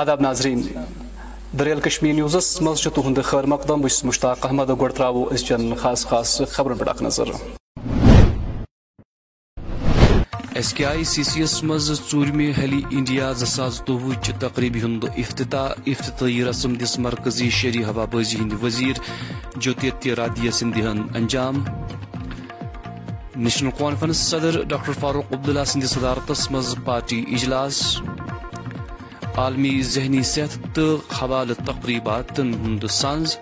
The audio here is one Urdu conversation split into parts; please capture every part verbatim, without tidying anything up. آداب ناظرین دریال کشمیر نیوزس مز تہد خیر مقدم بس مشتاق احمد گو ترو چن خاص خاص خبرن پہ نظر ایس کے آئی سی سی یس مز ژورمہ ہیلی انڈیا زاس تووہ چہ تقریب ہند افتتاح افتتاحی رسم دس مرکزی شہری ہوا بازی ہند وزیر جیوتیرتیہ رادتیہ سندھیاہن انجام نیشنل کانفرنس صدر ڈاکٹر فاروق عبداللہ سندس صدارتس مز پارٹی اجلاس عالمی ذہنی صحت تو حوالہ تقریبات ہند سانز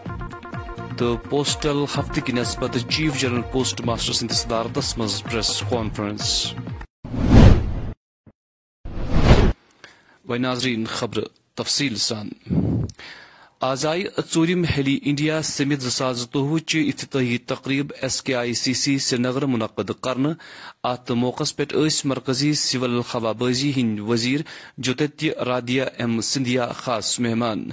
تو پوسٹل ہفتہ کی نسبت چیف جنرل پوسٹ ماسٹر سندس صدارتس مز پریس کانفرنس و ناظرین خبر تفصیل سان آز آئی ژورم ہیلی انڈیا سمت زاس تووہ چہ افتتاحی تقریب ایس کے آئی سی سی سری نگر منعقد کرنے ات موقع پہ مرکزی سول ہوابازی ہند وزیر جیوتیرتیہ رادتیہ ایم سندھیا خاص مہمان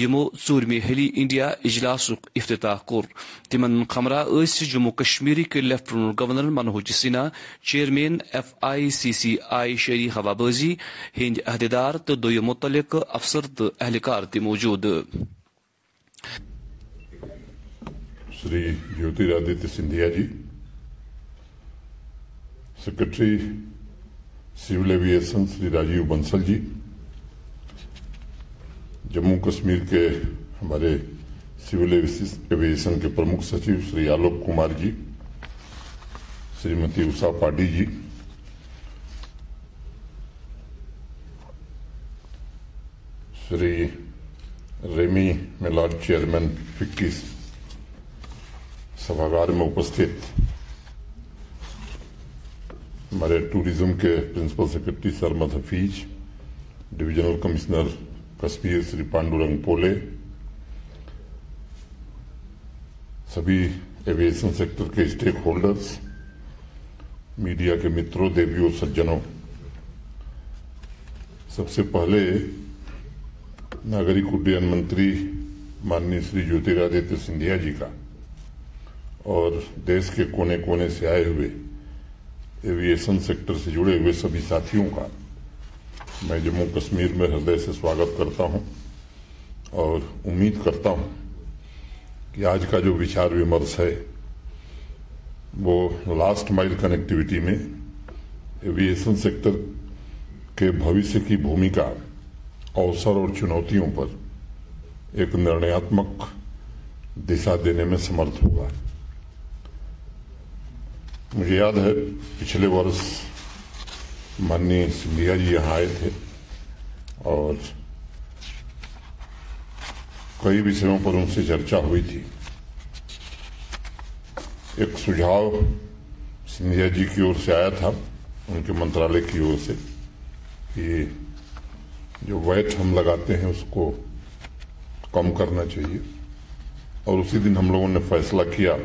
یمو ژورمہ ہیلی انڈیا اجلاس افتتاح کور تمن خمراہ اس جموں کشمیر کے lieutenant governor Manoj Sinha chairman F I C C I شہری ہوابازی ہند عہدیدار تو دوی متعلق افسر تو اہلکار تہ موجود Shri Jyotiraditya Scindia ji secretary civil aviation Shri Rajiv Bansal ji Jammu Kashmir کے ہمارے سول ایویشن کے پرمکھ سچیو شری آلوک کمار جی شریمتی اشا پاٹی جی شری ریمی میلار چیئرمین فکی سبھاگار میں اپستھت ہمارے ٹوریزم کے principal secretary sir Mohammad Hafeez divisional commissioner Kashmir Shri Pandurang Pole سبھی ایویشن سیکٹر کے اسٹیک ہولڈرز میڈیا کے متروں دیویوں سجنوں سب سے پہلے ناگرک اڈیان منتری ماننی شری جیوتی رادتیہ سندھیا جی کا اور دیش کے کونے کونے سے آئے ہوئے ایویشن سیکٹر سے جڑے ہوئے سبھی ساتھیوں کا میں جموں کشمیر میں ہردے سے سواگت کرتا ہوں اور امید کرتا ہوں کہ آج کا جو وچار ومرش ہے وہ لاسٹ مائل کنیکٹیویٹی میں ایویشن سیکٹر کے بھوشیہ کی بھومکا اوسر اور چنوتیوں پر ایک نرنیاتمک دشا دینے میں سمرتھ ہوگا. مجھے یاد ہے پچھلے برس ماننی سندھیا جی یہاں آئے تھے اور کئی وشیوں پر ان سے چرچا ہوئی تھی. ایک سجھاؤ سندھیا جی کی اور سے آیا تھا ان کے منترالے کی اور سے کہ جو ویٹ ہم لگاتے ہیں اس کو کم کرنا چاہیے اور اسی دن ہم لوگوں نے فیصلہ کیا.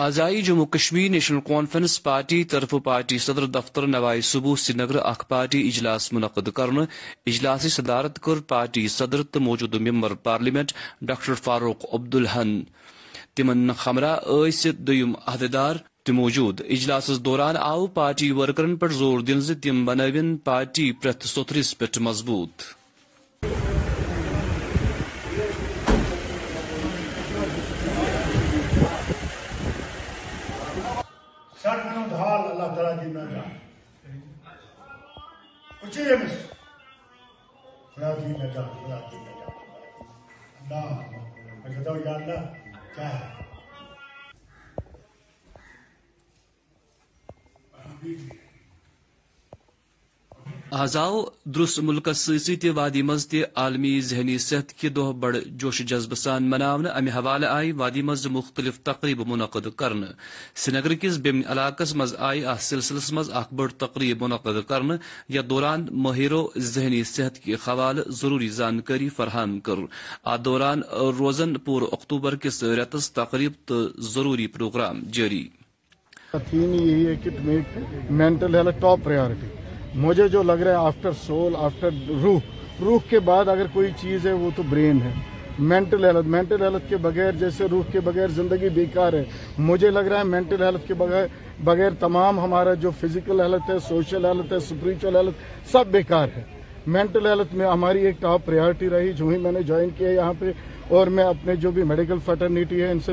آزائی Jammu Kashmir national conference party طرف پارٹی صدر دفتر نوائے صبح سری نگر اخ پارٹی اجلاس منعقد کرنے اجلاس صدارت کر پارٹی صدر تو موجودہ ممبر پارلیمنٹ ڈاکٹر فاروق عبداللہن تمن خمراہ دویم عہدیدار تم موجود. اجلاس دوران آو پارٹی ورکرن پر زور دن زی تم بنوین پارٹی پریت سوترس پہ مضبوط. آزاؤ درس ملکس سی وادی مز تہ عالمی ذہنی صحت کہ دہ بڑ جوش جذبہ سان مناونہ امہ حوالہ آئی وادی مز مختلف تقریب منعقد کرنے. سری نگر کس بیمن علاقس مز آئی ات سلسلس مز اخ بڑ تقریب منعقد کرنے یا دوران ماہرو ذہنی صحت کے حوالہ ضروری زانکاری فراہم کر. ات دوران روزن پور اکتوبر کس رتس تقریب تو ضروری پروگرام جاری. تھیم یہی ہے کہ make mental health top priority. مجھے جو لگ رہا ہے آفٹر سول آفٹر روح روح کے بعد اگر کوئی چیز ہے وہ تو برین ہے. مینٹل ہیلتھ مینٹل ہیلتھ کے بغیر جیسے روح کے بغیر زندگی بیکار ہے. مجھے لگ رہا ہے مینٹل ہیلتھ کے بغیر بغیر تمام ہمارا جو فزیکل ہیلتھ ہے, سوشل ہیلتھ ہے, اسپریچل ہیلتھ سب بیکار ہے. مینٹل ہیلتھ میں ہماری ایک ٹاپ پریارٹی رہی جو ہی میں نے جوائن کیا یہاں پہ, اور میں اپنے جو بھی میڈیکل فیٹرنیٹی ہے ان سے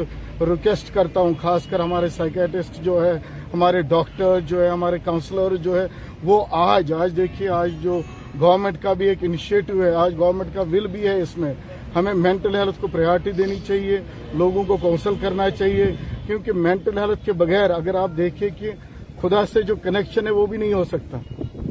ریکویسٹ کرتا ہوں, خاص کر ہمارے سائیکیٹرسٹ جو ہے, ہمارے ڈاکٹر جو ہے, ہمارے کاؤنسلر جو ہے, وہ آج آج دیکھیے آج جو گورنمنٹ کا بھی ایک انیشیٹو ہے, آج گورنمنٹ کا ول بھی ہے اس میں, ہمیں مینٹل ہیلتھ کو پریارٹی دینی چاہیے, لوگوں کو کاؤنسل کرنا چاہیے, کیونکہ مینٹل ہیلتھ کے بغیر اگر آپ دیکھیں کہ خدا سے جو کنیکشن ہے وہ بھی نہیں ہو سکتا.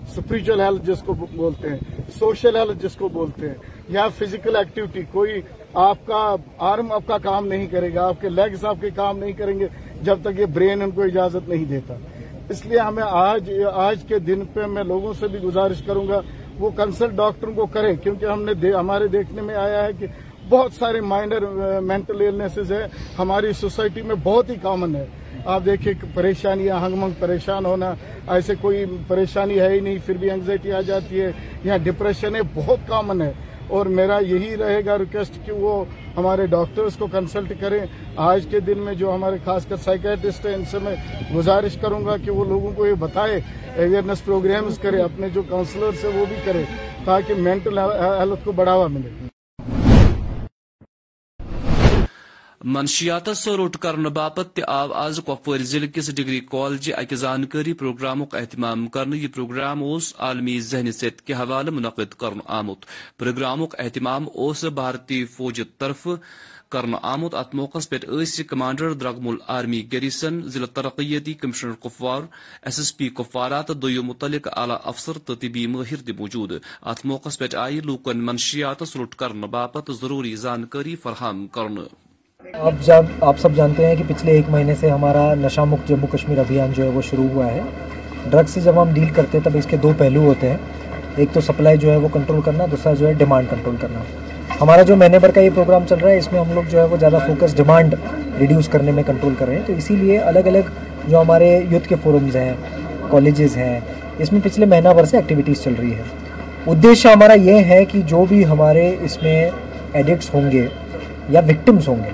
اسپریچل ہیلتھ جس کو بولتے ہیں, سوشل ہیلتھ جس کو بولتے ہیں, یا فزیکل ایکٹیویٹی, کوئی آپ کا آرم آپ کا کام نہیں کرے گا, آپ کے لیگز آپ کے کام نہیں کریں گے جب تک یہ برین ان کو اجازت نہیں دیتا. اس لیے ہمیں آج آج کے دن پہ میں لوگوں سے بھی گزارش کروں گا وہ کنسلٹ ڈاکٹروں کو کریں, کیونکہ ہم نے ہمارے دیکھنے میں آیا ہے کہ بہت سارے مائنر مینٹل ایلنسز ہیں ہماری سوسائٹی میں, بہت ہی کامن ہے. آپ دیکھیں پریشانیاں, ہنگ منگ پریشان ہونا, ایسے کوئی پریشانی ہے ہی نہیں پھر بھی انگزائٹی آ جاتی ہے, یا ڈپریشن ہے, بہت کامن ہے. اور میرا یہی رہے گا ریکویسٹ کہ وہ ہمارے ڈاکٹرز کو کنسلٹ کریں آج کے دن میں, جو ہمارے خاص کر سائیکیٹرسٹ ہیں ان سے میں گزارش کروں گا کہ وہ لوگوں کو یہ بتائے, اویئرنیس پروگرامز کرے, اپنے جو کاؤنسلرز ہیں وہ بھی کرے, تاکہ مینٹل ہیلتھ کو بڑھاوا ملے. منشیات سے روٹ کرنے باپت تہ آو آز کپوور ضلع کس ڈگری کالج اکہ زانکاری پروگرام اہتمام کرنے. یہ پروگرام اس عالمی ذہنیت کے حوالہ منعقد کرن آمت. پروگرام اہتمام اس بھارتی فوج طرف کرن آمت. ات موقع پہ کمانڈر درگمل آرمی گیریسن, ضلع ترقیتی commissioner کپوار, S S P Kupwara تو دو متعلق اعلی افسر تو طبی ماہر تہ موجود. ات موقع پہ آئی لوکن منشیات روٹ کرنے باپت ضروری زانکاری فراہم کرنے. آپ آپ سب جانتے ہیں کہ پچھلے ایک مہینے سے ہمارا نشہ مکت جموں کشمیر ابھیان جو ہے وہ شروع ہوا ہے. ڈرگس سے جب ہم ڈیل کرتے ہیں تب اس کے دو پہلو ہوتے ہیں, ایک تو سپلائی جو ہے وہ کنٹرول کرنا, دوسرا جو ہے ڈیمانڈ کنٹرول کرنا. ہمارا جو مہینے بھر کا یہ پروگرام چل رہا ہے اس میں ہم لوگ جو ہے وہ زیادہ فوکس ڈیمانڈ ریڈیوس کرنے میں کنٹرول کر رہے ہیں. تو اسی لیے الگ الگ جو ہمارے یوتھ کے فورمز ہیں, کالجز ہیں, اس میں پچھلے مہینہ بھر سے ایکٹیویٹیز چل رہی ہے. ادیشیہ ہمارا یہ ہے کہ جو بھی ہمارے اس میں ایڈکٹس ہوں گے یا وکٹمس ہوں گے,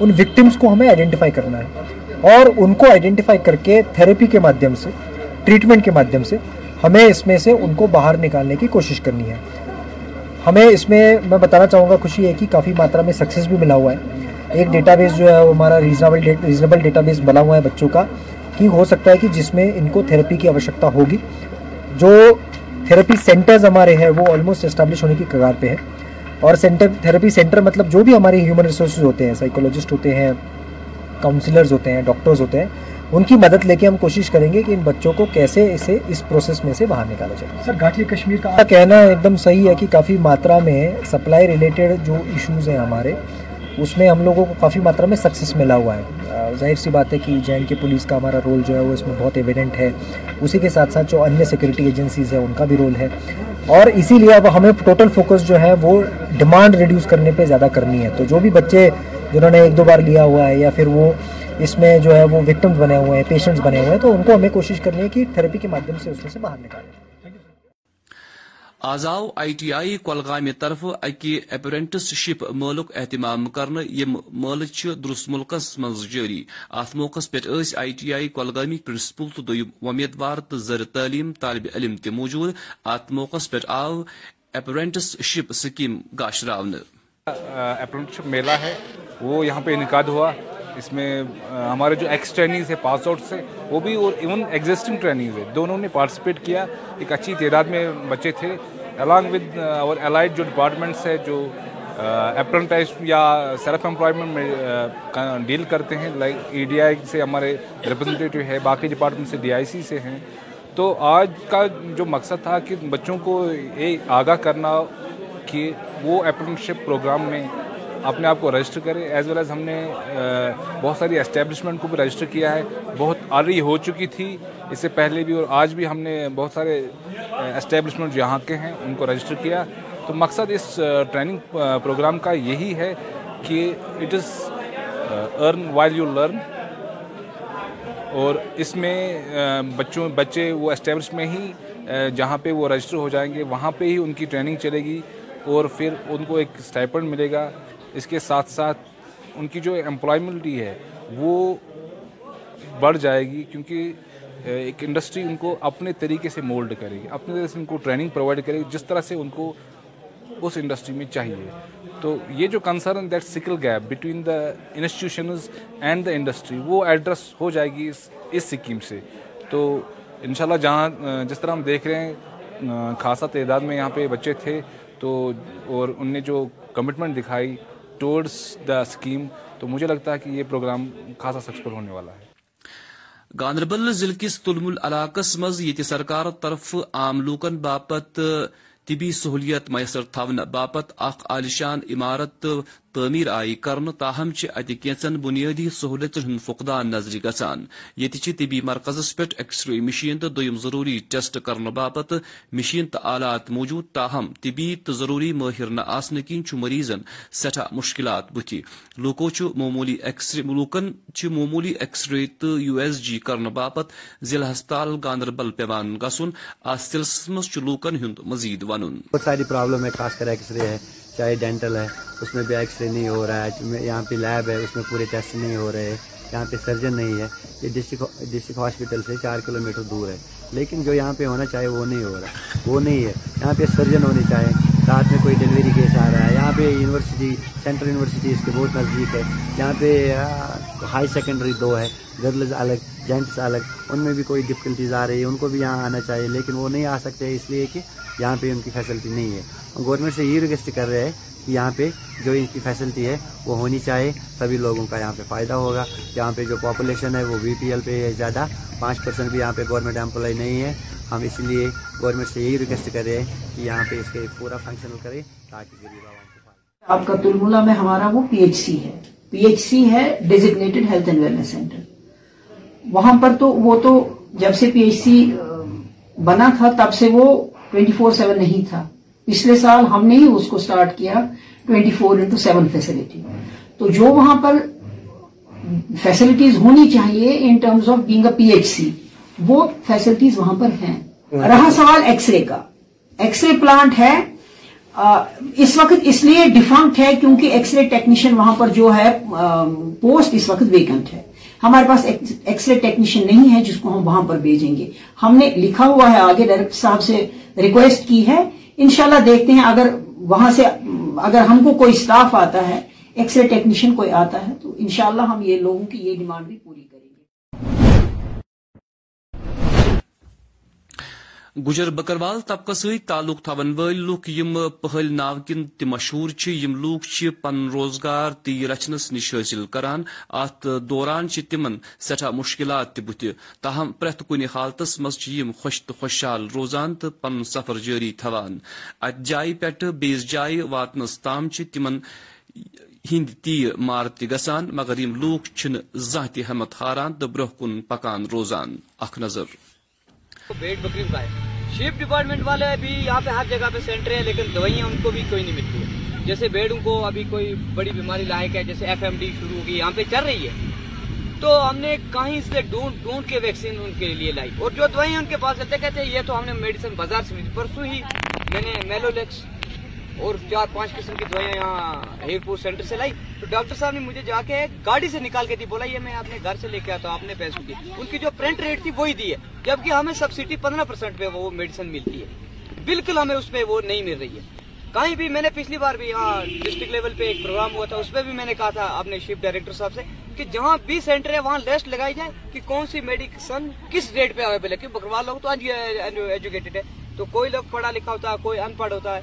ان وکٹمس کو ہمیں آئیڈینٹیفائی کرنا ہے, اور ان کو آئیڈینٹیفائی کر کے تھیراپی کے مادھیم سے, ٹریٹمنٹ کے مادھیم سے ہمیں اس میں سے ان کو باہر نکالنے کی کوشش کرنی ہے. ہمیں اس میں میں بتانا چاہوں گا خوشی ہے کہ کافی ماترا میں سکسیس بھی ملا ہوا ہے. ایک ڈیٹا بیس جو ہے ہمارا ریزنیبل ریزنیبل ڈیٹا بیس بنا ہوا ہے بچوں کا, کہ ہو سکتا ہے کہ جس میں ان کو تھیراپی کی آوشیکتا ہوگی. جو تھیراپی سینٹرز ہمارے ہیں وہ آلموسٹ اسٹیبلش ہونے کی کگار پہ ہے, اور سینٹر تھیراپی سینٹر مطلب جو بھی ہمارے ہیومن ریسورسز ہوتے ہیں, سائیکولوجسٹ ہوتے ہیں, کاؤنسلرز ہوتے ہیں, ڈاکٹرز ہوتے ہیں, ان کی مدد لے کے ہم کوشش کریں گے کہ ان بچوں کو کیسے اسے اس پروسیس میں سے باہر نکالا جائے. سر گھاٹی کشمیر کا کہنا ایک دم صحیح ہے کہ کافی ماترا میں سپلائی ریلیٹڈ جو ایشوز ہیں ہمارے اس میں ہم لوگوں کو کافی ماترا میں سکسیس ملا ہوا ہے. ظاہر سی بات ہے کہ جے اینڈ کے پولیس کا ہمارا رول جو ہے وہ اس میں بہت ایویڈنٹ ہے, اسی کے ساتھ ساتھ جو انیہ سیکورٹی ایجنسیز ہیں ان کا بھی رول ہے, اور اسی لیے اب ہمیں ٹوٹل فوکس جو ہے وہ ڈیمانڈ ریڈیوس کرنے پہ زیادہ کرنی ہے. تو جو بھی بچے جنہوں نے ایک دو بار لیا ہوا ہے یا پھر وہ اس میں جو ہے وہ وکٹمز بنے ہوئے ہیں, پیشنٹس بنے ہوئے ہیں, تو ان کو ہمیں کوشش کرنی ہے کہ تھیراپی کے مادھیم سے اس میں سے باہر نکالیں. آزاؤ آئی ٹی آئی کولگامہ طرف اکہ اپرینٹس شپ ملک اہتمام کرنے. یم مل درس ملکس مز جاری. ات موقع پہ آئی ٹی آئی کولگامی پرنسپل تو دم امیدوار تو زر تعلیم طالب علم تہ موجود. ات موقع پہ آو اپرینٹس شپ سکیم گاشراؤن. اپرینٹس شپ میلہ ہے وہ یہاں پہ انعقاد ہوا, اس میں ہمارے جو ایکس ٹرینیز ہیں پاس آؤٹس ہیں وہ بھی, اور ایون ایگزسٹنگ ٹرینیز ہیں دونوں نے پارٹیسپیٹ کیا. ایک اچھی تعداد میں بچے تھے, الانگ ود اور الائڈ جو ڈپارٹمنٹس ہیں جو اپرنٹائز یا سیلف امپلائمنٹ میں ڈیل کرتے ہیں, لائک ای ڈی آئی سے ہمارے ریپرزنٹیٹیو ہے, باقی ڈپارٹمنٹ سے ڈی آئی سی سے ہیں. تو آج کا جو مقصد تھا کہ بچوں کو یہ آگاہ کرنا کہ وہ اپرنٹشپ پروگرام میں اپنے آپ کو رجسٹر کرے, ایز ویل ایز ہم نے بہت ساری اسٹیبلشمنٹ کو بھی رجسٹر کیا ہے. بہت آلریڈی ہو چکی تھی اس سے پہلے بھی, اور آج بھی ہم نے بہت سارے اسٹیبلشمنٹ جو یہاں کے ہیں ان کو رجسٹر کیا. تو مقصد اس ٹریننگ پروگرام کا یہی ہے کہ it is earn while you learn, اور اس میں بچوں بچے وہ اسٹیبلش میں ہی جہاں پہ وہ رجسٹر ہو جائیں گے وہاں پہ ہی ان کی ٹریننگ چلے گی, اور پھر ان کو ایک اسٹائپنڈ ملے گا. اس کے ساتھ ساتھ ان کی جو امپلائمنٹی ہے وہ بڑھ جائے گی، کیونکہ ایک انڈسٹری ان کو اپنے طریقے سے مولڈ کرے گی، اپنے طریقے سے ان کو ٹریننگ پرووائڈ کرے گی جس طرح سے ان کو اس انڈسٹری میں چاہیے. تو یہ جو concern that skill gap between the institutions and the industry وہ ایڈریس ہو جائے گی اس اس اسکیم سے. تو انشاءاللہ جہاں جس طرح ہم دیکھ رہے ہیں خاصا تعداد میں یہاں پہ بچے تھے تو اور ان نے جو کمٹمنٹ دکھائی ٹورڈس دا اسکیم، تو مجھے لگتا ہے کہ یہ پروگرام خاصا سکسیسفل ہونے والا ہے. گاندربل ضلع کس تلمل العلاقس مز یہ سرکار طرف عام لوکن باپت طبی سہولیت میسر تھونہ باپت اخ عالیشان عمارت تعمیر آئی کرن، تاہم چھ اتہ کینچن بنیادی سہولتن ہند فقدان نظر گژھان. یتہ طبی مرکزس پہ ایکس رے مشین تو دویم ضروری ٹیسٹ کرنے باپت مشین تو آلات موجود، تاہم طبی تو ضروری ماہر نہ آسنے کن چھ مریضن سٹھا مشکلات بتھی. لوکو چھ معمولی ایکس رے لوکن چھ معمولی ایکس رے تو یو ایس جی کرنے باپت ضلع ہسپتال گاندربل پیوان گھن. ات سلسلس مز چھ لوکن ہند مزید ونن. بہت ساری پرابلم ہے، خاص کر ایکس رے ہے، چاہے ڈینٹل ہے اس میں بھی ایکس رے نہیں ہو رہا ہے، یہاں پہ لیب ہے اس میں پورے ٹیسٹ نہیں ہو رہے، یہاں پہ سرجن نہیں ہے. یہ ڈسٹرکٹ ڈسٹرکٹ ہاسپٹل سے چار کلومیٹر دور ہے، لیکن جو یہاں پہ ہونا چاہیے وہ نہیں ہو رہا، وہ نہیں ہے. یہاں پہ سرجن ہونے چاہیے، رات میں کوئی ڈیلیوری کیس آ رہا ہے. یہاں پہ یونیورسٹی سینٹرل یونیورسٹی اس کے بہت نزدیک ہے، یہاں پہ ہائی سیکنڈری دو ہے، گرلز الگ جینٹس الگ، ان میں بھی کوئی ڈفکلٹیز آ رہی ہے، ان کو بھی یہاں آنا چاہیے لیکن وہ نہیں آ سکتے اس لیے کہ یہاں پہ ان کی فیسلٹی نہیں ہے. گورنمنٹ سے یہ ریکویسٹ کر رہے ہیں کہ یہاں پہ جو ان کی فیسلٹی ہے وہ ہونی چاہیے، سبھی لوگوں کا یہاں پہ فائدہ ہوگا. یہاں پہ جو پاپولیشن ہے وہ بی پی ایل پہ ہے زیادہ، پانچ پرسنٹ بھی یہاں پہ گورنمنٹ امپلائی نہیں ہے. ہم اس لیے گورنمنٹ سے یہی ریکویسٹ کر رہے ہیں کہ یہاں پہ اس کے پورا فنکشنل کریں تاکہ غریب عوام کو فائدہ. آپ کا تلملا میں ہمارا وہ پی ایچ سی ہے، پی ایچ سی ہے designated health and wellness centre. وہاں پر تو وہ تو جب سے پی ایچ سی بنا تھا تب سے وہ ٹوینٹی فور سیون نہیں تھا. پچھلے سال ہم نے ہی اس کو سٹارٹ کیا twenty four into seven facility. تو جو وہاں پر فیسلٹیز ہونی چاہیے in terms of being a P H C وہ فیسلٹیز وہاں پر ہیں. رہا سوال ایکس رے کا، ایکس رے پلانٹ ہے اس وقت اس لیے ڈیفنکٹ ہے کیونکہ ایکس رے ٹیکنیشین وہاں پر جو ہے پوسٹ اس وقت ویکنٹ ہے. ہمارے پاس ایکس رے ٹیکنیشین نہیں ہے جس کو ہم وہاں پر بھیجیں گے. ہم نے لکھا ہوا ہے آگے، ڈائریکٹر صاحب سے ریکویسٹ کی ہے، انشاءاللہ دیکھتے ہیں اگر وہاں سے اگر ہم کو کوئی سٹاف آتا ہے ایکس رے ٹیکنیشین کوئی آتا ہے تو انشاءاللہ ہم یہ لوگوں کی یہ ڈیمانڈ بھی پوری کریں گے. گجر بکروال طبقہ ست تعلق تھون ول لوک یم پہل ناو کن تہ مشہور چھ، یم لوک چھ پن روزگار تی رچنس نش حاصل کران. ات دوران چھ تمن سٹھا مشکلات تہ بتہ، تاہم پریت کن حالتس مز چھ یم خوش تہ خوشحال روزان تہ پن سفر جاری تھوان. ات جائے پٹھ بیس جائے واتنس تام چھ تمن ہند تیر مار تہ گسان، مگر یم لوک چھن زاں تہ ہمت ہاران تہ برہ کن پکان روزان. اخ نظر بیٹ بکری کا ہے، شیپ ڈپارٹمنٹ والے ابھی یہاں پہ ہر جگہ پہ سینٹر ہیں لیکن دوائیاں ان کو بھی کوئی نہیں ملتی ہے. جیسے بیڑوں کو ابھی کوئی بڑی بیماری لاحق ہے، جیسے ایف ایم ڈی شروع ہوگی یہاں پہ چل رہی ہے، تو ہم نے کہیں سے ڈھونڈ ڈھونڈ کے ویکسین ان کے لیے لائی. اور جو دوائیاں ان کے پاس رہتے کہتے ہیں یہ تو ہم نے میڈیسن بازار سے پرسوں ہی میں نے میلولیکس اور چار پانچ قسم کی دوائیاں یہاں ہیر پور سینٹر سے لائی. تو ڈاکٹر صاحب نے مجھے جا کے گاڑی سے نکال کے دی، بولا یہ میں اپنے گھر سے لے کے آتا ہوں اپنے پیسوں کی. ان کی جو پرنٹ ریٹ تھی وہی دی ہے، جبکہ ہمیں سبسڈی پندرہ پرسینٹ پہ وہ میڈیسن ملتی ہے، بالکل ہمیں اس میں وہ نہیں مل رہی ہے کہیں بھی. میں نے پچھلی بار بھی یہاں ڈسٹرکٹ لیول پہ ایک پروگرام ہوا تھا، اس میں بھی میں نے کہا تھا اپنے چیف ڈائریکٹر صاحب سے کہ جہاں بھی سینٹر ہے وہاں لسٹ لگائی جائے کہ کون سی میڈیسن کس ریٹ پہ اویلیبل ہے. کیونکہ بکروال لوگ تو ایجوکیٹڈ ہے، تو کوئی لوگ پڑھا لکھا ہوتا ہے کوئی ان پڑھ ہوتا ہے،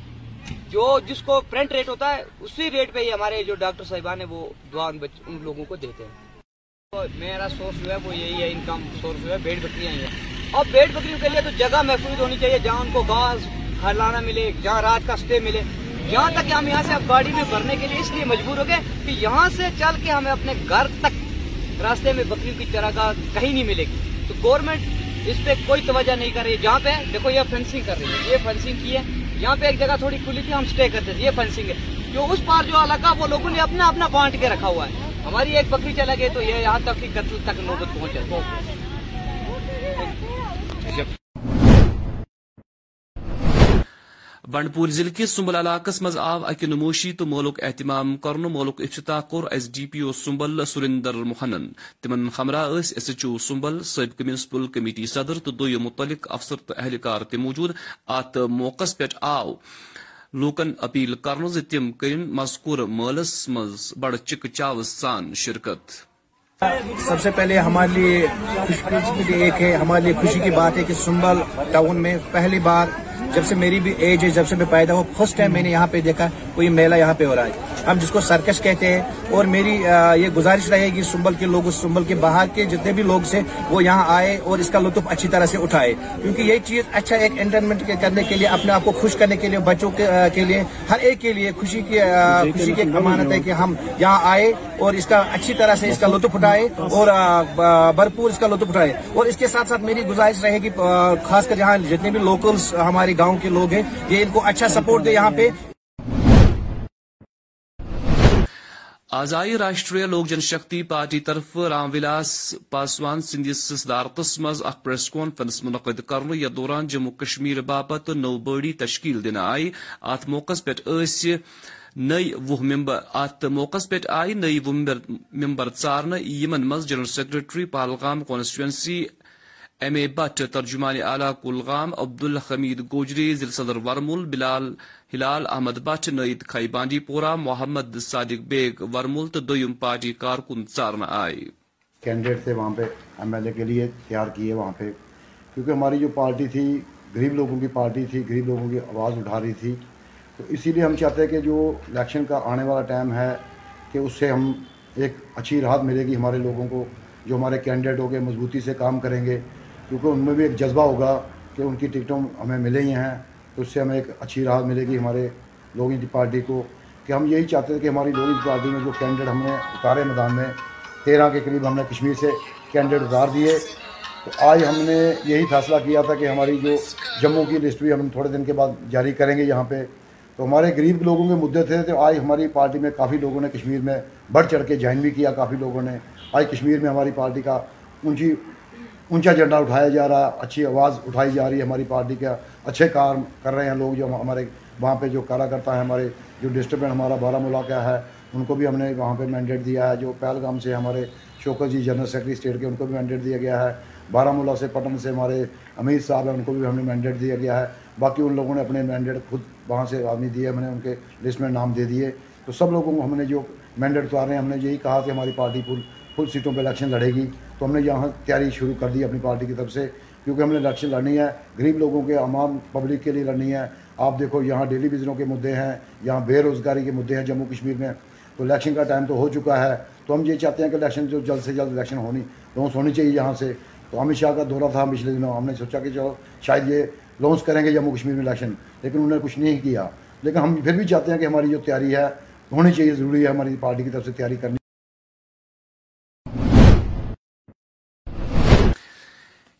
جو جس کو پرنٹ ریٹ ہوتا ہے اسی ریٹ پہ ہی ہمارے جو ڈاکٹر صاحبان ہیں وہ دعا ان لوگوں کو دیتے ہیں. میرا سورس جو ہے وہ یہی ہے، انکم سورس جو ہے بھیڑ بکریاں ہی ہیں. اور بھیڑ بکریوں کے لیے تو جگہ محفوظ ہونی چاہیے جہاں ان کو گھاس کھلانا ملے، جہاں رات کا اسٹے ملے. یہاں تک کہ ہم یہاں سے اب گاڑی میں بھرنے کے لیے اس لیے مجبور ہو گئے کہ یہاں سے چل کے ہمیں اپنے گھر تک راستے میں بکریوں کی چراگاہ کہیں نہیں ملے گی. تو گورنمنٹ اس پہ کوئی توجہ نہیں کر رہی. جہاں پہ دیکھو یہ فینسنگ کر رہی ہے، یہ فینسنگ کی ہے، یہاں پہ ایک جگہ تھوڑی کھلی تھی ہم سٹے کرتے تھے، یہ فنسنگ ہے. جو اس پار جو علاقہ وہ لوگوں نے اپنا اپنا بانٹ کے رکھا ہوا ہے. ہماری ایک بکری چلا گئی تو یہ یہاں تک قتل تک نوبت پہنچ جاتی ہے. بنڈ پور ضلع کس سمبل علاقہ مز آو اکہ نموشی تو مولک اہتمام کرن مولک افتتاح کور S D P O Sumbal Surinder موہنن تمن ہمراہ ایس ایچ او سمبل سابق میونسپل کمیٹی صدر تو دو متعلق افسر تو اہلکار تہ موجود ات موقع پہ آو لوکن اپیل کرن ز تم کرن مذکور مالس مز بڑ چک چاو سان شرکت. سب سے پہلے ہمارے لیے خوشی ایک ہے ہمارے لیے خوشی کی بات ہے کہ سنبل ٹاؤن میں پہلی بار جب سے میری بھی ایج ہے جب سے میں پیدا ہوں فرسٹ ٹائم میں نے یہاں پہ دیکھا کوئی میلہ یہاں پہ ہو رہا ہے ہم جس کو سرکس کہتے ہیں. اور میری یہ گزارش رہے گی سنبل کے لوگ سنبل کے باہر کے جتنے بھی لوگ سے وہ یہاں آئے اور اس کا لطف اچھی طرح سے اٹھائے کیونکہ یہ چیز اچھا ایک انٹرٹینمنٹ کرنے کے لیے اپنے آپ کو خوش کرنے کے لیے بچوں کے لیے ہر ایک کے لیے خوشی کی خوشی کی امانت ہے کہ ہم یہاں آئے اور اس کا اچھی طرح سے اس کا لطف اٹھائے اور بھرپور اس کا لطف اٹھائے. اور اس کے ساتھ ساتھ میری گزارش رہے گی خاص کر یہاں جتنے بھی لوکلس ہمارے گاؤں کے لوگ ہیں یہ ان کو اچھا سپورٹ دے یہاں پہ. آزائی راشٹریہ لوک جن شکتی پارٹی طرف رام ولاس پاسوان سندس صدارتس مز اخ پریس کانفرنس منعقد کرنے یتھ دوران جموں کشمیر باپت نو بڑی تشکیل دن آئی ات موقع پہ نئی وُہ ممبر ات موقع پہ آئی نئی وُہ ممبر ژارن یمن مز general secretary Pahalgam constituency M A Bhat ترجمان اعلیٰ کلگام عبدالحمید گوجری ضلع صدر ورمل بلال ہلال احمد بٹ نعید کھائی بانڈی پورہ محمد صادق بیگ ورمل تو دویم پارٹی کارکن ژارن آئے. کینڈیڈیٹ تھے وہاں پہ ایم ایل اے کے لیے تیار کیے وہاں پہ کیونکہ ہماری جو پارٹی تھی غریب لوگوں کی پارٹی تھی غریب لوگوں کی آواز اٹھا رہی تھی تو اسی لیے ہم چاہتے ہیں کہ جو الیکشن کا آنے والا ٹائم ہے کہ اس سے ہم ایک اچھی راحت ملے گی ہمارے لوگوں کو جو ہمارے کینڈیڈیٹ ہو گئے مضبوطی سے کام کریں گے کیونکہ ان میں بھی ایک جذبہ ہوگا کہ ان کی ٹکٹوں ہمیں ملے ہی ہیں تو اس سے ہمیں ایک اچھی راحت ملے گی ہمارے لوگوں کی پارٹی کو کہ ہم یہی چاہتے تھے کہ ہماری لوگوں کی پارٹی میں جو کینڈیڈیٹ ہم نے اتارے میدان میں تیرہ کے قریب ہم نے کشمیر سے کینڈیڈیٹ اتار دیے تو آج ہم نے یہی فیصلہ کیا تھا کہ ہماری جو جموں کی لسٹ بھی ہم تھوڑے دن کے بعد جاری کریں گے یہاں پہ تو ہمارے غریب لوگوں کے مدعے تھے تو آج ہماری پارٹی میں کافی لوگوں نے کشمیر میں بڑھ چڑھ کے جوائن بھی کیا کافی لوگوں نے آج کشمیر میں ہماری پارٹی کا اونچی اونچا جھنڈا اٹھایا جا رہا اچھی آواز اٹھائی جا رہی ہے ہماری پارٹی کا اچھے کار کر رہے ہیں لوگ جو ہمارے وہاں پہ جو کارا کرتا ہے ہمارے جو ڈسٹربنٹ ہمارا بارہمولہ کا ہے ان کو بھی ہم نے وہاں پہ مینڈیٹ دیا ہے جو پہلگام سے ہمارے Shaukat ji general secretary state کے ان کو بھی مینڈیٹ دیا گیا ہے بارہمولہ سے پٹن سے ہمارے امیر صاحب ہیں ان کو بھی ہم نے مینڈیٹ دیا گیا ہے باقی ان لوگوں نے اپنے مینڈیٹ خود وہاں سے آدمی دیے ہم نے ان کے لسٹ میں نام دے دیے تو سب لوگوں کو ہم نے جو مینڈیٹ اتارے ہم نے یہی کہا کہ ہماری پارٹی پور فل سیٹوں پہ الیکشن لڑے گی تو ہم نے یہاں تیاری شروع کر دی اپنی پارٹی کی طرف سے کیونکہ ہم نے الیکشن لڑنی ہے غریب لوگوں کے عوام پبلک کے لیے لڑنی ہے. آپ دیکھو یہاں ڈیلی ویجنوں کے مدعے ہیں یہاں بے روزگاری کے مدعے ہیں جموں کشمیر میں تو الیکشن کا ٹائم تو ہو چکا ہے تو ہم یہ چاہتے ہیں کہ الیکشن جو جلد سے جلد الیکشن ہونی لانچ ہونی چاہیے یہاں سے. تو امت شاہ کا دورہ تھا پچھلے دنوں ہم نے سوچا کہ چلو شاید یہ لانچ کریں گے جموں کشمیر میں الیکشن لیکن انہوں نے کچھ نہیں کیا لیکن ہم پھر بھی چاہتے ہیں کہ ہماری جو تیاری ہے ہونی چاہیے ضروری ہے ہماری پارٹی کی طرف سے تیاری کرنی.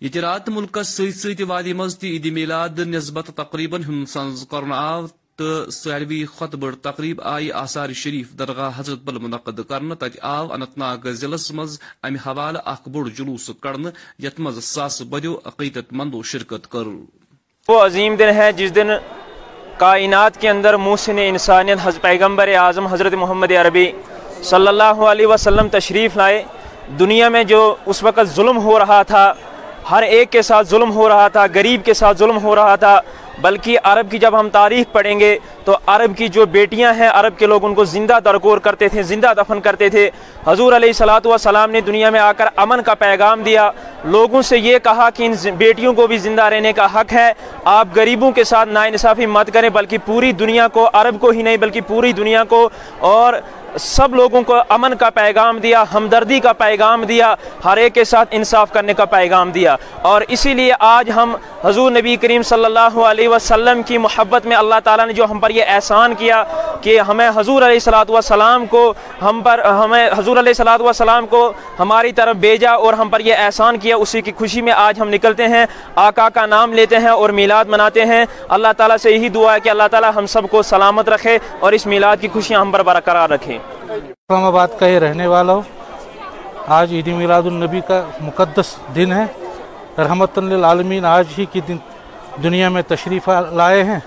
یہ رات ملکس ست ست وادی مز تی عید میلاد نسبت تقریباً ہنساز کرنا آو تو ساروی کھت بڑ تقریب آئی آثار شریف درگاہ حضرت بل منعقد کرنا تت آو اننت ناگ ضلعس مز امہ حوالہ اخ بوڑ جلوس کرنا یت مز ساس بدیو عقیدت مندو شرکت کر. وہ عظیم دن ہے جس دن کائنات کے اندر محسن انسانیت حضرت پیغمبر اعظم حضرت محمد عربی صلی اللہ علیہ وسلم تشریف لائے. دنیا میں جو اس وقت ظلم ہو رہا تھا ہر ایک کے ساتھ ظلم ہو رہا تھا غریب کے ساتھ ظلم ہو رہا تھا بلکہ عرب کی جب ہم تاریخ پڑھیں گے تو عرب کی جو بیٹیاں ہیں عرب کے لوگ ان کو زندہ درکور کرتے تھے زندہ دفن کرتے تھے. حضور علیہ الصلوۃ والسلام نے دنیا میں آ کر امن کا پیغام دیا لوگوں سے یہ کہا کہ ان بیٹیوں کو بھی زندہ رہنے کا حق ہے آپ غریبوں کے ساتھ ناانصافی مت کریں بلکہ پوری دنیا کو عرب کو ہی نہیں بلکہ پوری دنیا کو اور سب لوگوں کو امن کا پیغام دیا ہمدردی کا پیغام دیا ہر ایک کے ساتھ انصاف کرنے کا پیغام دیا. اور اسی لیے آج ہم حضور نبی کریم صلی اللہ علیہ وسلم کی محبت میں اللہ تعالیٰ نے جو ہم پر یہ احسان کیا کہ ہمیں حضور علیہ الصلوۃ والسلام کو ہم پر ہمیں حضور علیہ الصلوۃ والسلام کو ہماری طرف بھیجا اور ہم پر یہ احسان کیا اسی کی خوشی میں آج ہم نکلتے ہیں آقا کا نام لیتے ہیں اور میلاد مناتے ہیں. اللہ تعالیٰ سے یہی دعا ہے کہ اللہ تعالیٰ ہم سب کو سلامت رکھے اور اس میلاد کی خوشیاں ہم پر برقرار رکھے. اسلام آباد کا یہ رہنے والا ہو آج عید میلاد النبی کا مقدس دن ہے رحمت للعالمین آج ہی کی دن دنیا میں تشریف لائے ہیں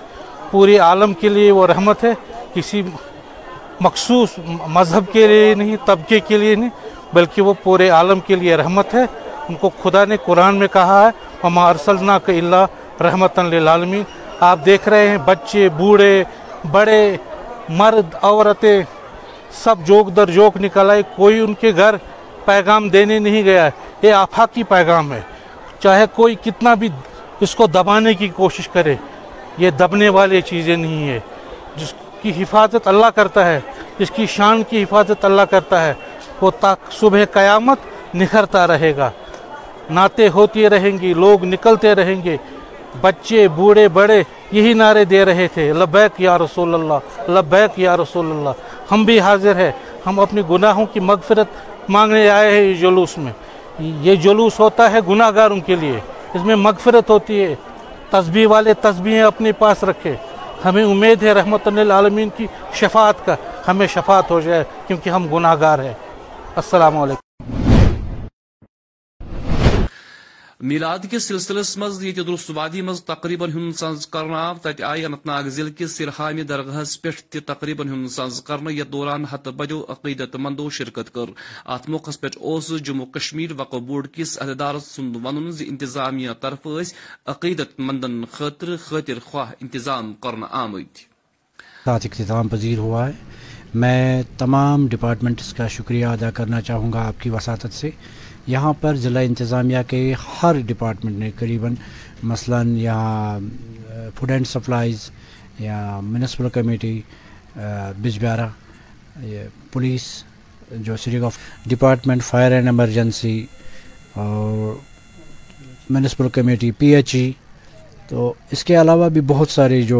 پورے عالم کے لیے وہ رحمت ہے، کسی مخصوص مذہب کے لیے نہیں، طبقے کے لیے نہیں، بلکہ وہ پورے عالم کے لیے رحمت ہے۔ ان کو خدا نے قرآن میں کہا ہے وَمَا أَرْسَلْنَاكَ إِلَّا رَحْمَةً لِلْعَالَمِينَ۔ آپ دیکھ رہے ہیں بچے، بوڑھے، بڑے، مرد، عورتیں سب جوک در جوک نکل آئے، کوئی ان کے گھر پیغام دینے نہیں گیا ہے۔ یہ آفاقی پیغام ہے، چاہے کوئی کتنا بھی اس کو دبانے کی کوشش کرے، یہ دبنے والی چیزیں نہیں ہے۔ جس کی حفاظت اللہ کرتا ہے، جس کی شان کی حفاظت اللہ کرتا ہے، وہ تا صبح قیامت نکھرتا رہے گا۔ نعتیں ہوتی رہیں گی، لوگ نکلتے رہیں گے، بچے، بوڑھے، بڑے یہی نعرے دے رہے تھے، لبیک یا رسول اللہ، لبیک یا رسول اللہ۔ ہم بھی حاضر ہیں، ہم اپنی گناہوں کی مغفرت مانگنے آئے ہیں۔ یہ جلوس میں، یہ جلوس ہوتا ہے گناہ گاروں کے لیے، اس میں مغفرت ہوتی ہے۔ تسبیح والے تسبیحیں اپنے پاس رکھے، ہمیں امید ہے رحمت للعالمین کی شفاعت کا، ہمیں شفاعت ہو جائے کیونکہ ہم گناہ گار ہیں۔ السلام علیکم۔ میلاد کے سلسلس مز یہ درست وادی مز تقریباً ہند سنز کرنا آو، تت آئی انت ناگ ضلع کے سرحامی درگاہس پہ تقریباً ہند سنز کرنا، یتھ دوران ہتھ بجو عقیدت مندو شرکت کر۔ ات موقعس پہ جموں کشمیر وقف بورڈ کس عہدیدار سند ون ز انتظامیہ طرف اس عقیدت مندن خاطر خاطر خواہ انتظام کرنا آمد۔ ساتھ اختتام پذیر ہوا ہے، میں تمام ڈپارٹمنٹس کا شکریہ ادا کرنا چاہوں گا آپ کی وساطت سے۔ یہاں پر ضلع انتظامیہ کے ہر ڈپارٹمنٹ نے قریباً، مثلا یہاں فوڈ اینڈ سپلائز، یا میونسپل کمیٹی بجبیارہ، پولیس جو سری گفٹ ڈپارٹمنٹ، فائر اینڈ ایمرجنسی اور municipal committee, P H E, تو اس کے علاوہ بھی بہت سارے جو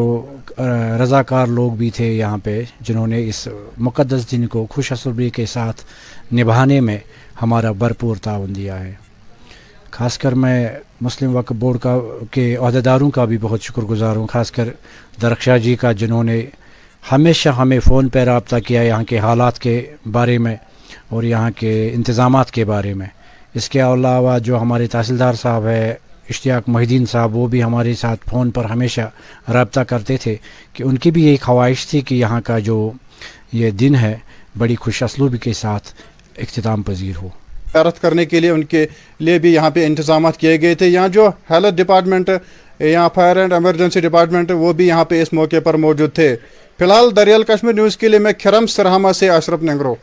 رضاکار لوگ بھی تھے یہاں پہ، جنہوں نے اس مقدس دن کو خوش عصبی کے ساتھ نبھانے میں ہمارا بھرپور تعاون دیا ہے۔ خاص کر میں مسلم وقف بورڈ کا کے عہدیداروں کا بھی بہت شکر گزار ہوں، خاص کر درخشاں جی کا، جنہوں نے ہمیشہ ہمیں فون پہ رابطہ کیا یہاں کے حالات کے بارے میں اور یہاں کے انتظامات کے بارے میں۔ اس کے علاوہ جو ہمارے تحصیلدار صاحب ہے اشتیاق محی الدین صاحب، وہ بھی ہمارے ساتھ فون پر ہمیشہ رابطہ کرتے تھے کہ ان کی بھی یہی خواہش تھی کہ یہاں کا جو یہ دن ہے بڑی خوش اسلوبی کے ساتھ اختتام پذیر ہو۔ عرض کرنے کے لیے ان کے لیے بھی یہاں پہ انتظامات کیے گئے تھے۔ یہاں جو ہیلتھ ڈپارٹمنٹ، یہاں فائر اینڈ ایمرجنسی ڈپارٹمنٹ، وہ بھی یہاں پہ اس موقع پر موجود تھے۔ فی الحال دریال کشمیر نیوز کے لیے میں کھرم سرہامہ سے اشرف ننگرو۔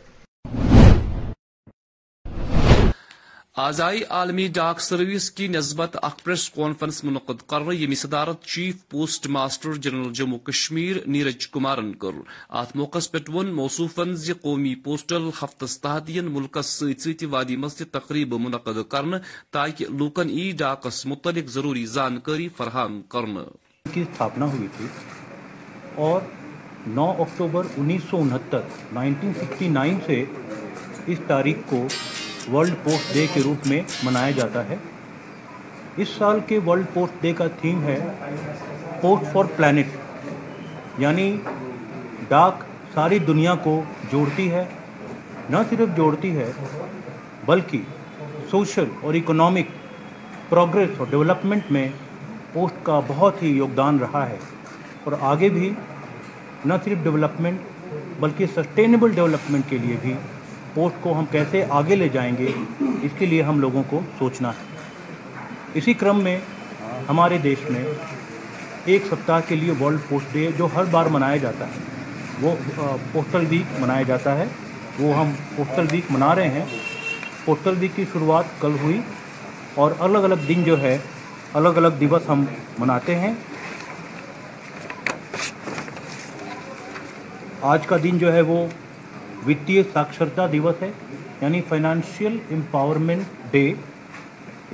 آز آئی عالمی ڈاک سروس کی نسبت اخ پریس کانفرنس منعقد کرنے، یمی صدارت chief post master general Jammu Kashmir Neeraj کمارن کر۔ ات موقع پہ ون موصوفن زی قومی پوسٹل ہفتس تحت ین ملکس ست وادی مز تقریب منعقد کرنے تاکہ لوکن ای ڈاکس متعلق ضروری زانکاری فراہم کرنے کی ستھاپنا ہوئی تھی، اور نو اکتوبر انیس سو انہتر نائنٹین سکسٹی نائن سے اس تاریخ کو ورلڈ پوسٹ ڈے کے روپ میں منایا جاتا ہے۔ اس سال کے ورلڈ پوسٹ ڈے کا تھیم ہے پوسٹ فار پلانٹ، یعنی ڈاک ساری دنیا کو جوڑتی ہے، نہ صرف جوڑتی ہے بلکہ سوشل اور اکنامک پروگریس اور ڈیولپمنٹ میں پوسٹ کا بہت ہی یوگدان رہا ہے، اور آگے بھی نہ صرف ڈیولپمنٹ بلکہ سسٹینیبل ڈیولپمنٹ کے لیے بھی پوسٹ کو ہم کیسے آگے لے جائیں گے، اس کے لیے ہم لوگوں کو سوچنا ہے۔ اسی کرم میں ہمارے دیش میں ایک سپتاہ کے لیے ورلڈ پوسٹ ڈے جو ہر بار منایا جاتا ہے، وہ پوسٹل ویک منایا جاتا ہے، وہ ہم پوسٹل ویک منا رہے ہیں۔ پوسٹل ویک کی شروعات کل ہوئی، اور الگ الگ دن جو ہے، الگ الگ دیوس ہم مناتے ہیں۔ آج کا دن جو ہے وہ وتیہ ساکشرتا دیوس ہے، یعنی فائنانشیل امپاورمنٹ ڈے۔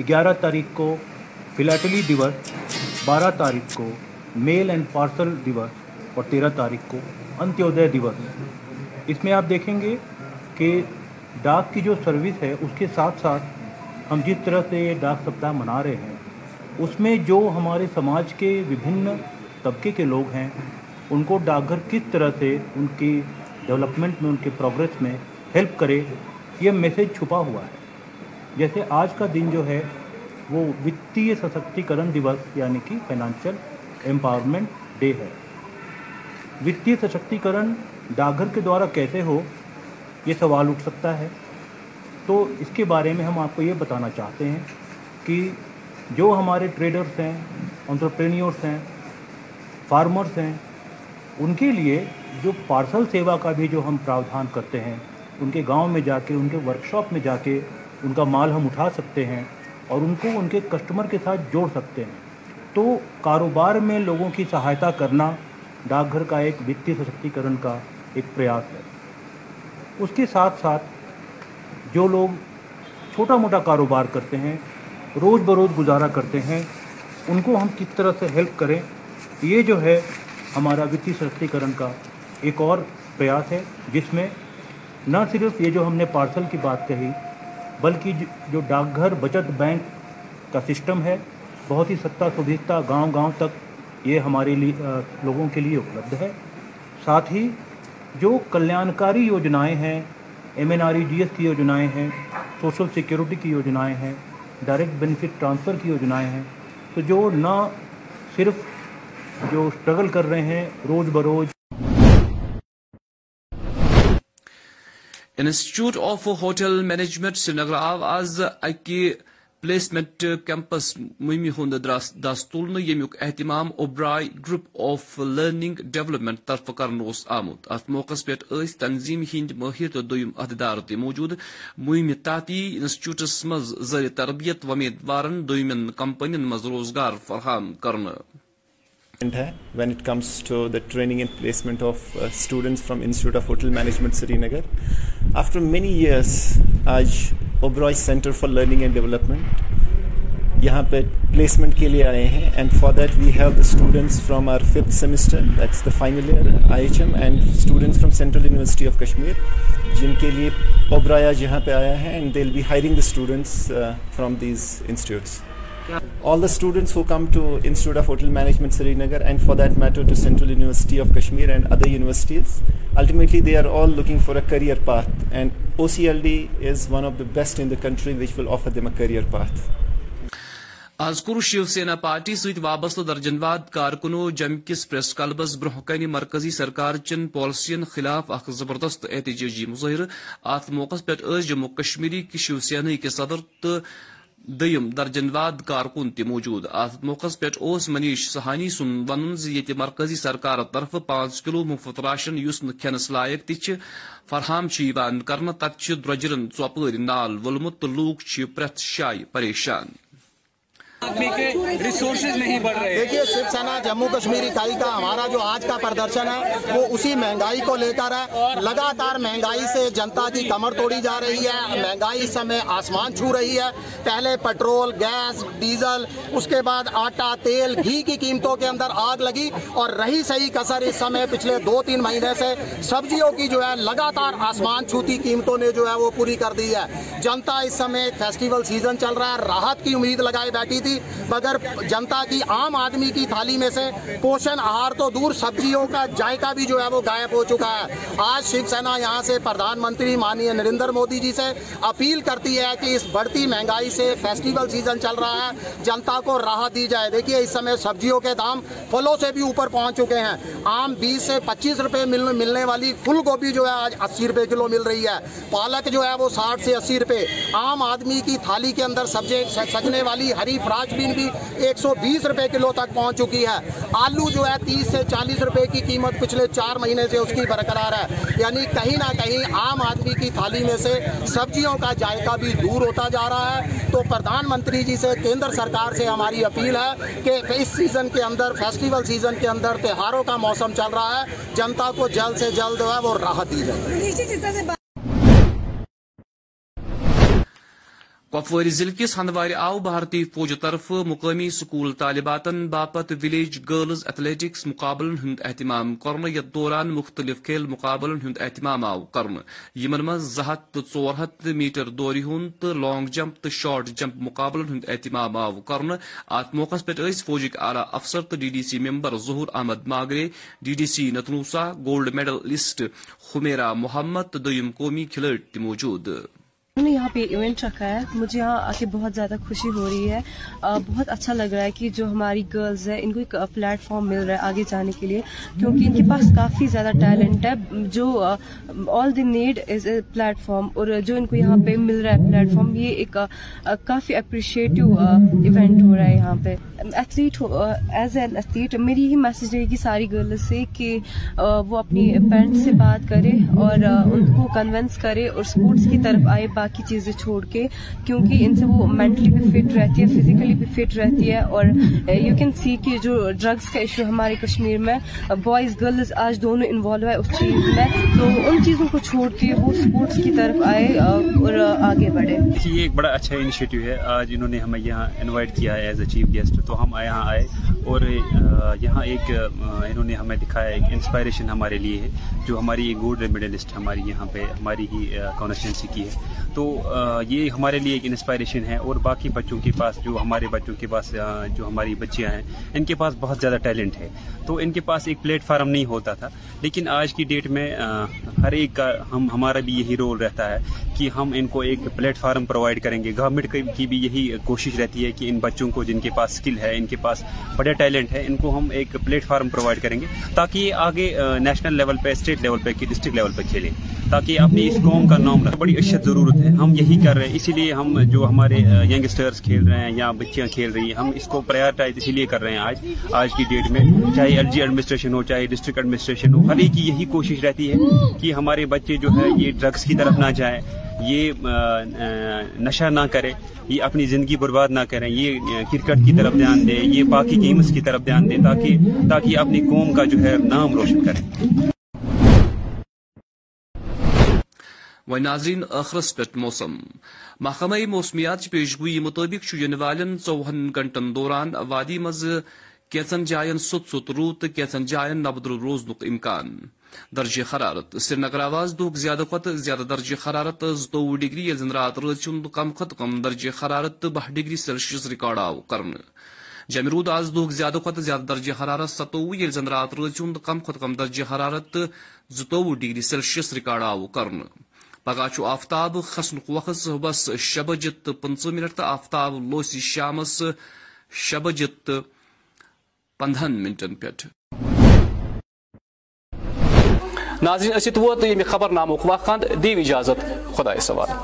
گیارہ تاریخ کو فلاتلی دیوس، بارہ تاریخ کو میل اینڈ پارسل دیوس، اور تیرہ تاریخ کو انتیودے دیوس۔ اس میں آپ دیکھیں گے کہ ڈاک کی جو سروس ہے، اس کے ساتھ ساتھ ہم جس طرح سے ڈاک سپتاہ منا رہے ہیں، اس میں جو ہمارے سماج کے وبھن طبقے کے لوگ ہیں، ان کو ڈاک گھر کس طرح سے ان کی ڈیولپمنٹ میں، ان کے پروگریس میں ہیلپ کرے، یہ میسج چھپا ہوا ہے۔ جیسے آج کا دن جو ہے وہ وتیہ سشکتیکرن دیوس، یعنی کہ فائنانشیل امپاورمنٹ ڈے ہے۔ وتیہ سشکتیکرن ڈاک گھر کے دوارا کیسے ہو، یہ سوال اٹھ سکتا ہے۔ تو اس کے بارے میں ہم آپ کو یہ بتانا چاہتے ہیں کہ جو ہمارے ٹریڈرز ہیں، انٹرپرینیورس ہیں، فارمرز ہیں، ان کے لیے جو پارسل سیوا کا بھی جو ہم پراودھان کرتے ہیں، ان کے گاؤں میں جا کے، ان کے ورکشاپ میں جا کے ان کا مال ہم اٹھا سکتے ہیں اور ان کو ان کے کسٹمر کے ساتھ جوڑ سکتے ہیں۔ تو کاروبار میں لوگوں کی سہایتا کرنا ڈاک گھر کا ایک وتیہ سشکتیکرن کا ایک پریاس ہے۔ اس کے ساتھ ساتھ جو لوگ چھوٹا موٹا کاروبار کرتے ہیں، روز بروز گزارا کرتے ہیں، ان کو ہم کس طرح سے ہیلپ کریں، یہ جو ہے ہمارا وتیہ سشکتیکرن کا ایک اور پریاس ہے، جس میں نہ صرف یہ جو ہم نے پارسل کی بات کہی، بلکہ جو ڈاک گھر بچت بینک کا سسٹم ہے، بہت ہی سستا سودھتا گاؤں گاؤں تک یہ ہمارے لیے لوگوں کے لیے اپلبدھ ہے۔ ساتھ ہی جو کلیانکاری یوجنائیں ہیں، M N R E D S کی یوجنائیں ہیں، سوشل سیکیورٹی کی یوجنائیں ہیں، ڈائریکٹ بینیفٹ ٹرانسفر کی یوجنائیں ہیں، تو جو نہ صرف جو اسٹرگل کر رہے ہیں روز بروز۔ Institute of hotel management Srinagar آو آز اکہ پلیسمنٹ کیمپس مہم ہند دس تلنے، یمیک اہتمام Oberoi group of learning development طرف کرنے آمت۔ ات موقع پہ تنظیم ہند ماہر تو دوم عہدیدار تہ موجود۔ مہم تحتی انسٹیٹیوٹس مز زر تربیت امیدوارن دومین کمپنین مز روزگار فراہم کرنا۔ When it comes to the training and placement of uh, students from Institute of Hotel Management Srinagar, after many years आज Oberoi Center for Learning and Development यहाँ पे placement के लिए आए हैं, and for that we have the students from our fifth semester, that's the final year I H M, and students from Central University of Kashmir जिनके लिए Oberoi आज यहाँ पे आया है, and they'll be hiring the students uh, from these institutes. All the students who come to Institute of Hotel Management Srinagar, and for that matter to Central University of Kashmir and other universities, ultimately they are all looking for a career path, and O C L D is one of the best in the country which will offer them a career path. آز کور شیو سینا پارٹی سیت وابستہ درجن واد کارکنو جمکس پریس کلبس برہ کن مرکزی سرکار چن پالسین خلاف اخ زبردست احتجاجی مظاہرہ۔ ات موقع پہ جموں کشمیری کی شیو سینا کے صدر تو دویم درجن واد کارکن تہ موجود۔ ات موقع پہ منیش سہانی سن ون زیت مرکزی سرکار طرف پانچ کلو مفت راشن یس نس لائق تہ فراہم کرنا، تت درجرن ٹوپر نال ولمت تو لوگ پریت شائع پریشان۔ ریسورسز نہیں بڑھ رہے۔ دیکھیے شیو سینا جموں کشمیر اکائی کا ہمارا جو آج کا پردرشن ہے وہ اسی مہنگائی کو لے کر ہے۔ لگاتار مہنگائی سے جنتا کی کمر توڑی جا رہی ہے، مہنگائی اس سمے آسمان چھو رہی ہے۔ پہلے پیٹرول، گیس، ڈیزل، اس کے بعد آٹا، تیل، گھی کی قیمتوں کے اندر آگ لگی، اور رہی صحیح کسر اس سمے پچھلے دو تین مہینے سے سبزیوں کی جو ہے لگاتار آسمان چھوتی قیمتوں نے جو ہے وہ پوری کر دی ہے۔ جنتا اس سمے فیسٹیول سیزن چل رہا ہے، راحت کی امید لگائے بیٹھی تھی، مگر جنتا کی عام آدمی کی تھالی میں سے پوشن آہار تو دور سبزیوں کا ذائقہ بھی جو ہے وہ غائب ہو چکا ہے۔ آج شیو سینا یہاں سے پردھان منتری مانیہ نریندر مودی جی سے اپیل کرتی ہے کہ اس بڑھتی مہنگائی سے فیسٹیول سیزن چل رہا ہے، جنتا کو راحت دی جائے۔ دیکھیے اس سمے سبزیوں کے دام پھلوں سے بھی اوپر پہنچ چکے ہیں۔ عام بیس سے پچیس روپے ملنے والی پھول گوبھی جو ہے آج اسی روپے کلو مل رہی ہے، پالک جو ہے وہ ساٹھ سے اسی روپے۔ عام آدمی کی تھالی کے اندر سبزی سجنے والی ہری فراج بین بھی ایک سو بیس روپے کلو تک پہنچ چکی ہے۔ آلو جو ہے تیس سے چالیس روپے کی قیمت پچھلے چار مہینے سے اس کی برقرار ہے، یعنی کہیں نہ کہیں عام آدمی کی تھالی میں سے سبزیوں کا ذائقہ بھی دور ہوتا جا رہا ہے۔ تو پردھان منتری جی سے، کیندر سرکار سے ہماری اپیل ہے کہ اس سیزن کے اندر، فیسٹیول سیزن کے اندر، تہواروں کا موسم چل رہا ہے، جنتا کو جلد سے جلد ہے وہ راحت دی جائے۔ کپوور ضلع کس ہندوار آو بھارتی فوج طرف مقامی سکول طالباتن باپت ولیج گرلز ایتھلیٹکس مقابلن ہند اہتمام کرنے، یتھ دوران مختلف کھیل مقابلن ہند اہتمام آو کرنے، یمن مز زٕ ہتھ تہٕ ژور ہتھ میٹر دوری ہند تو لانگ جمپ تو شارٹ جمپ مقابلن ہند اہتمام آو کرنے۔ ات موقع پہ فوجک اعلی افسر تو D D C member Zahoor Ahmad Magray, D D C نتنوسا، گولڈ میڈلسٹ حمیرہ محمد تو دویم قومی کھلٲڑۍ تہ موجود۔ ہم نے یہاں پہ ایونٹ رکھا ہے، مجھے یہاں آ کے بہت زیادہ خوشی ہو رہی ہے، بہت اچھا لگ رہا ہے کہ جو ہماری گرلز ہیں ان کو ایک پلیٹ فارم مل رہا ہے آگے جانے کے لیے، کیونکہ ان کے پاس کافی زیادہ ٹیلنٹ ہے، جو all the need is a platform, اور جو ان کو یہاں پہ مل رہا ہے پلیٹ فارم، یہ ایک کافی اپریشیٹو ایونٹ ہو رہا ہے یہاں پہ. ایتھلیٹ ایز این ایتھلیٹ میری یہی میسج رہے گی ساری گرلز سے کہ وہ اپنی پیرنٹس سے بات کریں اور ان کو کنونس کریں اور اسپورٹس کی طرف آئے باقی چیزیں چھوڑ کے، کیونکہ ان سے وہ مینٹلی بھی فٹ رہتی ہے، فزیکلی بھی فٹ رہتی ہے. اور یو کین سی کہ جو ڈرگس کا ایشو ہمارے کشمیر میں، بوائز گرلز آج دونوں انوالو ہے اس چیز میں، تو ان چیزوں کو چھوڑ کے وہ اسپورٹس کی طرف آئے اور آگے بڑھے. یہ ایک بڑا اچھا انیشیٹو ہے، آج انہوں نے ہمیں یہاں انوائٹ کیا ہے ایز اے چیف گیسٹ، تو ہم یہاں آئے اور یہاں ایک انہوں نے ہمیں دکھایا ایک انسپائریشن ہمارے لیے ہے، جو ہماری ایک گولڈ میڈلسٹ ہماری یہاں پہ ہماری ہی کانسٹیٹوئنسی کی ہے، تو یہ ہمارے لیے ایک انسپائریشن ہے. اور باقی بچوں کے پاس، جو ہمارے بچوں کے پاس، جو ہماری بچیاں ہیں ان کے پاس بہت زیادہ ٹیلنٹ ہے، تو ان کے پاس ایک پلیٹ فارم نہیں ہوتا تھا، لیکن آج کی ڈیٹ میں ہر ایک کا ہم ہمارا بھی یہی رول رہتا ہے کہ ہم ان کو ایک پلیٹ فارم پرووائڈ کریں گے. گورنمنٹ کی بھی یہی کوشش رہتی ہے کہ ان بچوں کو جن کے پاس اسکل ہے، ان کے پاس بڑا ٹیلنٹ ہے، ان کو ہم ایک پلیٹ فارم پرووائڈ کریں گے تاکہ یہ آگے نیشنل لیول پہ، اسٹیٹ لیول پہ، ڈسٹرکٹ لیول پہ کھیلیں، تاکہ اپنی اس قوم کا نام رکھیں. بڑی اشد ضرورت ہے، ہم یہی کر رہے ہیں، اسی لیے ہم جو ہمارے ینگسٹرز کھیل رہے ہیں یا بچیاں کھیل رہی ہیں، ہم اس کو پرائرٹائز اسی لیے کر رہے ہیں آج آج کی ڈیٹ میں، چاہے ایل جی ایڈمنسٹریشن ہو، چاہے ڈسٹرکٹ ایڈمنسٹریشن ہو، ہر ایک کی یہی کوشش رہتی ہے کہ ہمارے بچے جو ہے یہ ڈرگس کی طرف نہ جائیں، یہ نشہ نہ کرے، یہ اپنی زندگی برباد نہ کریں، یہ کرکٹ کی طرف دھیان دیں، یہ باقی گیمز کی طرف دھیان دیں، تاکہ تاکہ اپنی قوم کا جو ہے نام روشن کریں. و ناظرین، آخرس پہ موسم محکمہ موسمیات کی پیشگوئی مطابق ین والن چوہن گھنٹن دوران وادی مز کیچن جائن سوت سوت رود تو کیچن جائن نبدر روزن امکان. درجہ حرارت سری نگر آواز دہ زیادہ کھتہ زیادہ درجہ حرارت زتوہ ڈگری، یل زن رات رات ہند کم کھت کم درجہ حرارت بہ ڈگری سیلسیس ریکارڈ آو کرنے. جمہ رود آز دہ زیادہ کھتہ زیادہ درجہ حرارت ستوہ، یل زن رات رات ہند کم کھت کم درجہ حرارت زتوہ ڈگری سیلسیس ریکارڈ آو کرنے. پگہ آفتاب کھسن وقت صبح شے بجے تو پنچہ منٹ تو آفتاب لوسی شام شے بجے تو پندہ منٹن پہ. ناظرین، اس ووت یہ خبر نامہ وقت، دیو اجازت، خدا سوال.